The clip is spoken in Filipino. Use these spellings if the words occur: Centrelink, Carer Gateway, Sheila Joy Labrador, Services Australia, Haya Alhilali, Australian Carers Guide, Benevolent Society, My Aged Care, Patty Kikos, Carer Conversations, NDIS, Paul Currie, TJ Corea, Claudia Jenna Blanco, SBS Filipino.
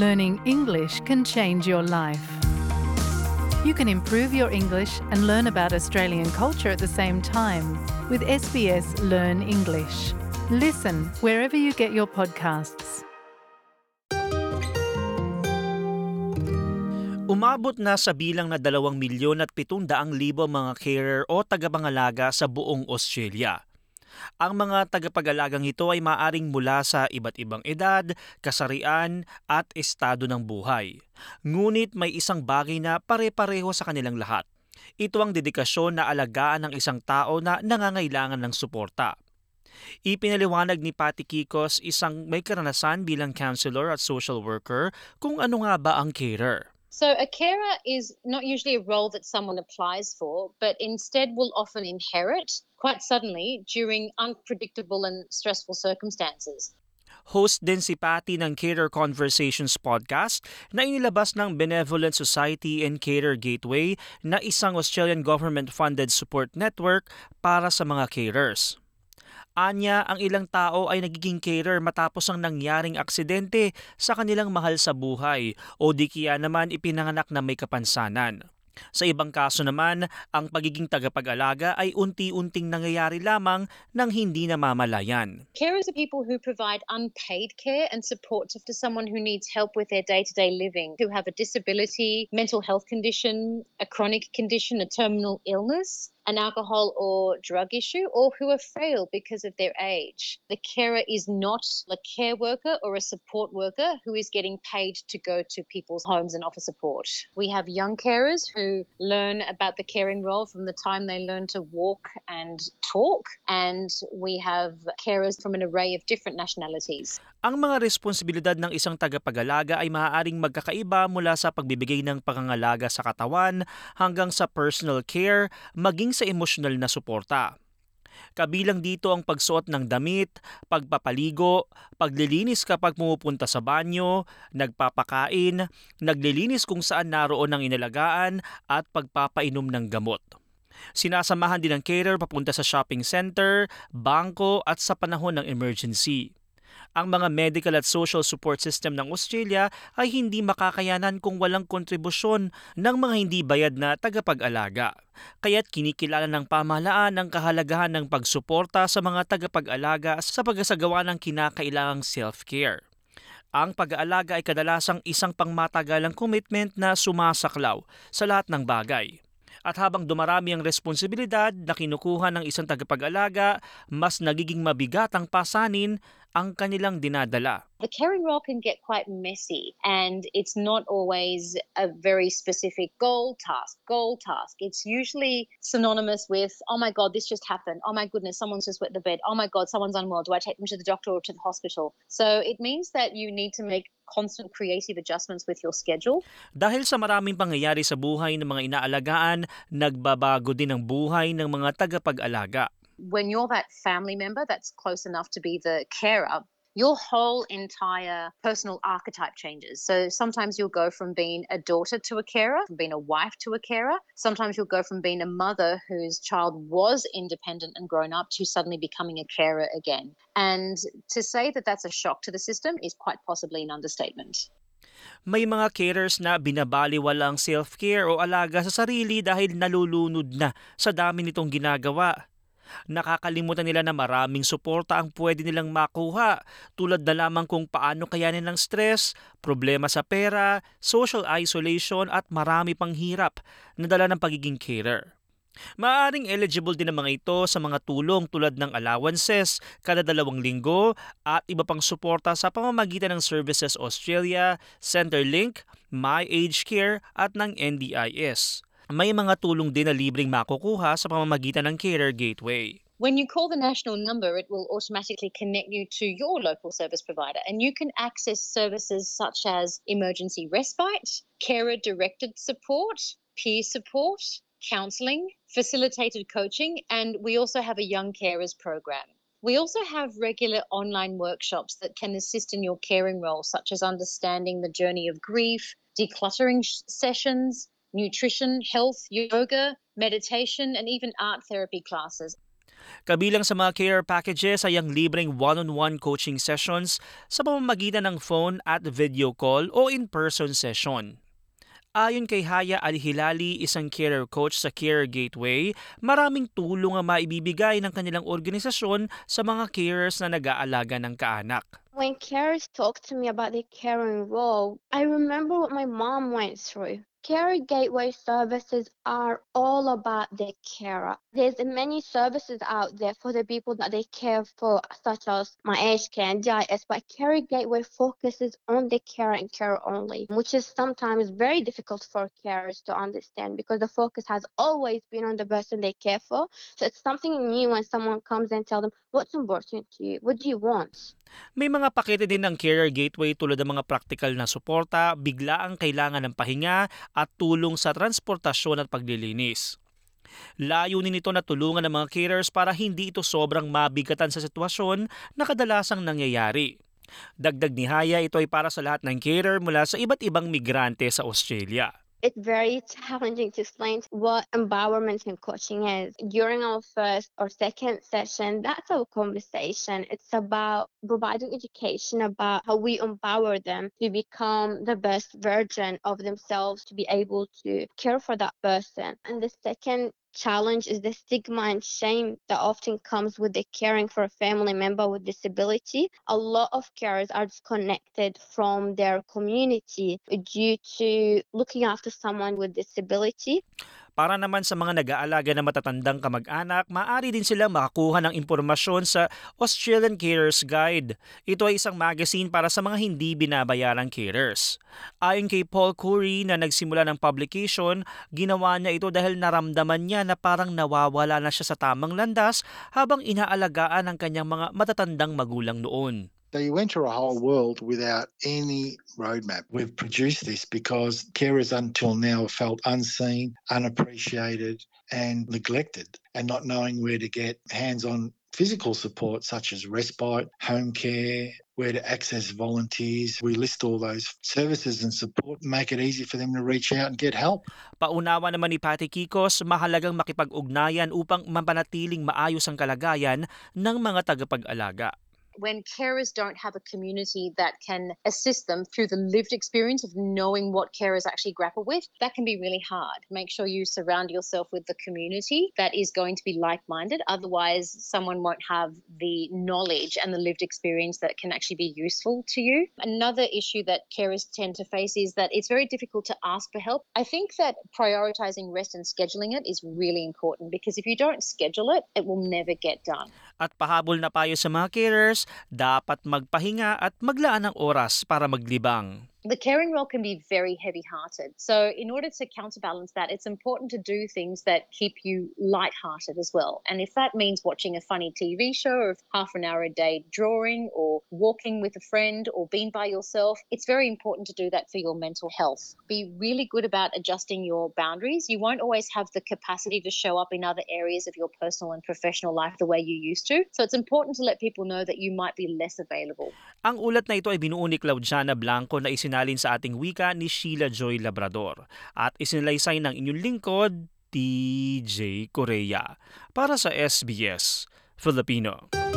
Learning English can change your life. You can improve your English and learn about Australian culture at the same time with SBS Learn English. Listen wherever you get your podcasts. Umabot na sa bilang na 2,700,000 mga carer o tagapangalaga sa buong Australia. Ang mga tagapag-alagang ito ay maaaring mula sa iba't ibang edad, kasarian at estado ng buhay. Ngunit may isang bagay na pare-pareho sa kanilang lahat. Ito ang dedikasyon na alagaan ng isang tao na nangangailangan ng suporta. Ipinaliwanag ni Patty Kikos, isang may karanasan bilang counselor at social worker, kung ano nga ba ang carer. So a carer is not usually a role that someone applies for, but instead will often inherit quite suddenly during unpredictable and stressful circumstances. Host din si Patty ng Carer Conversations podcast na inilabas ng Benevolent Society and Carer Gateway na isang Australian government-funded support network para sa mga carers. Anya, ang ilang tao ay nagiging carer matapos ang nangyaring aksidente sa kanilang mahal sa buhay o di kaya naman ipinanganak na may kapansanan. Sa ibang kaso naman, ang pagiging tagapag-alaga ay unti-unting nangyayari lamang nang hindi namamalayan. Carers are people who provide unpaid care and support to someone who needs help with their day-to-day living, who have a disability, mental health condition, a chronic condition, a terminal illness, an alcohol or drug issue, or who have failed because of their age. The carer is not a care worker or a support worker who is getting paid to go to people's homes and offer support. We have young carers who learn about the caring role from the time they learn to walk and talk, and we have carers from an array of different nationalities. Ang mga responsibilidad ng isang tagapag-alaga ay maaaring magkakaiba mula sa pagbibigay ng pangangalaga sa katawan hanggang sa personal care, maging sa emosyonal na suporta. Kabilang dito ang pagsuot ng damit, pagpapaligo, paglilinis kapag pumupunta sa banyo, nagpapakain, naglilinis kung saan naroon ang inalagaan at pagpapainom ng gamot. Sinasamahan din ang carer papunta sa shopping center, bangko at sa panahon ng emergency. Ang mga medical at social support system ng Australia ay hindi makakayanan kung walang kontribusyon ng mga hindi bayad na tagapag-alaga. Kaya't kinikilala ng pamahalaan ang kahalagahan ng pagsuporta sa mga tagapag-alaga sa pagsasagawa ng kinakailangang self-care. Ang pag-aalaga ay kadalasang isang pangmatagalang commitment na sumasaklaw sa lahat ng bagay. At habang dumarami ang responsibilidad na kinukuha ng isang tagapag-alaga, mas nagiging mabigat ang pasanin ang kanilang dinadala. The caring role can get quite messy and it's not always a very specific goal task. It's usually synonymous with, oh my God, this just happened. Oh my goodness, someone's just wet the bed. Oh my God, someone's unwell. Do I take them to the doctor or to the hospital? So it means that you need to make constant creative adjustments with your schedule. Dahil sa maraming pangyayari sa buhay ng mga inaalagaan, nagbabago din ang buhay ng mga tagapag-alaga. When you're that family member that's close enough to be the carer, your whole entire personal archetype changes. So sometimes you'll go from being a daughter to a carer, from being a wife to a carer. Sometimes you'll go from being a mother whose child was independent and grown up to suddenly becoming a carer again. And to say that that's a shock to the system is quite possibly an understatement. May mga carers na binabaliwala ang self-care o alaga sa sarili dahil nalulunod na sa dami nitong ginagawa. Nakakalimutan nila na maraming suporta ang pwede nilang makuha, tulad na lamang kung paano kayanin ng stress, problema sa pera, social isolation at marami pang hirap na dala ng pagiging carer. Maaaring eligible din ang mga ito sa mga tulong tulad ng allowances kada 2 linggo at iba pang suporta sa pamamagitan ng Services Australia, Centrelink, My Aged Care at ng NDIS. May mga tulong din na libreng makukuha sa pamamagitan ng Carer Gateway. When you call the national number, it will automatically connect you to your local service provider, and you can access services such as emergency respite, carer-directed support, peer support, counselling, facilitated coaching, and we also have a Young Carers program. We also have regular online workshops that can assist in your caring role, such as understanding the journey of grief, decluttering sessions, nutrition, health, yoga, meditation, and even art therapy classes. Kabilang sa mga care packages ay ang libreng one-on-one coaching sessions sa pamamagitan ng phone at video call o in-person session. Ayon kay Haya Alhilali, isang carer coach sa Carer Gateway, maraming tulong ang maibibigay ng kanilang organisasyon sa mga carers na nag-aalaga ng kaanak. When carers talk to me about their caring role, I remember what my mom went through. Carer Gateway services are all about the carer. There's many services out there for the people that they care for, such as My Aged Care and NDIS, but Carer Gateway focuses on the carer and carer only, which is sometimes very difficult for carers to understand because the focus has always been on the person they care for. So it's something new when someone comes and tells them, what's important to you? What do you want? May mga pakete din ng Carer Gateway tulad ng mga praktikal na suporta, biglaang kailangan ng pahinga at tulong sa transportasyon at paglilinis. Layunin nito na tulungan ng mga carers para hindi ito sobrang mabigatan sa sitwasyon na kadalasang nangyayari. Dagdag ni Haya, ito ay para sa lahat ng carer mula sa iba't ibang migrante sa Australia. It's very challenging to explain what empowerment and coaching is. During our first or second session, that's our conversation. It's about providing education about how we empower them to become the best version of themselves, to be able to care for that person. And the second challenge is the stigma and shame that often comes with the caring for a family member with disability. A lot of carers are disconnected from their community due to looking after someone with disability. Para naman sa mga nag-aalaga na matatandang kamag-anak, maaari din silang makakuha ng impormasyon sa Australian Carers Guide. Ito ay isang magazine para sa mga hindi binabayarang carers. Ayon kay Paul Currie na nagsimula ng publication, ginawa niya ito dahil naramdaman niya na parang nawawala na siya sa tamang landas habang inaalagaan ang kanyang mga matatandang magulang noon. They went to a whole world without any roadmap. We've produced this because carers until now felt unseen, unappreciated and neglected, and not knowing where to get hands-on physical support such as respite, home care, where to access volunteers. We list all those services and support and make it easy for them to reach out and get help. Paunawa naman ni Patty Kikos, mahalagang makipag-ugnayan upang mapanatiling maayos ang kalagayan ng mga tagapag-alaga. When carers don't have a community that can assist them through the lived experience of knowing what carers actually grapple with, that can be really hard. Make sure you surround yourself with the community that is going to be like-minded. Otherwise, someone won't have the knowledge and the lived experience that can actually be useful to you. Another issue that carers tend to face is that it's very difficult to ask for help. I think that prioritising rest and scheduling it is really important because if you don't schedule it, it will never get done. At pahabol na payo sa mga carers, dapat magpahinga at maglaan ng oras para maglibang. The caring role can be very heavy-hearted. So in order to counterbalance that, it's important to do things that keep you light-hearted as well. And if that means watching a funny TV show or half an hour a day drawing or walking with a friend or being by yourself, it's very important to do that for your mental health. Be really good about adjusting your boundaries. You won't always have the capacity to show up in other areas of your personal and professional life the way you used to. So it's important to let people know that you might be less available. Ang ulat na ito ay binuo ni Claudia Jenna Blanco na sinalin sa ating wika ni Sheila Joy Labrador at isinalaysay ng inyong lingkod, TJ Corea, para sa SBS Filipino.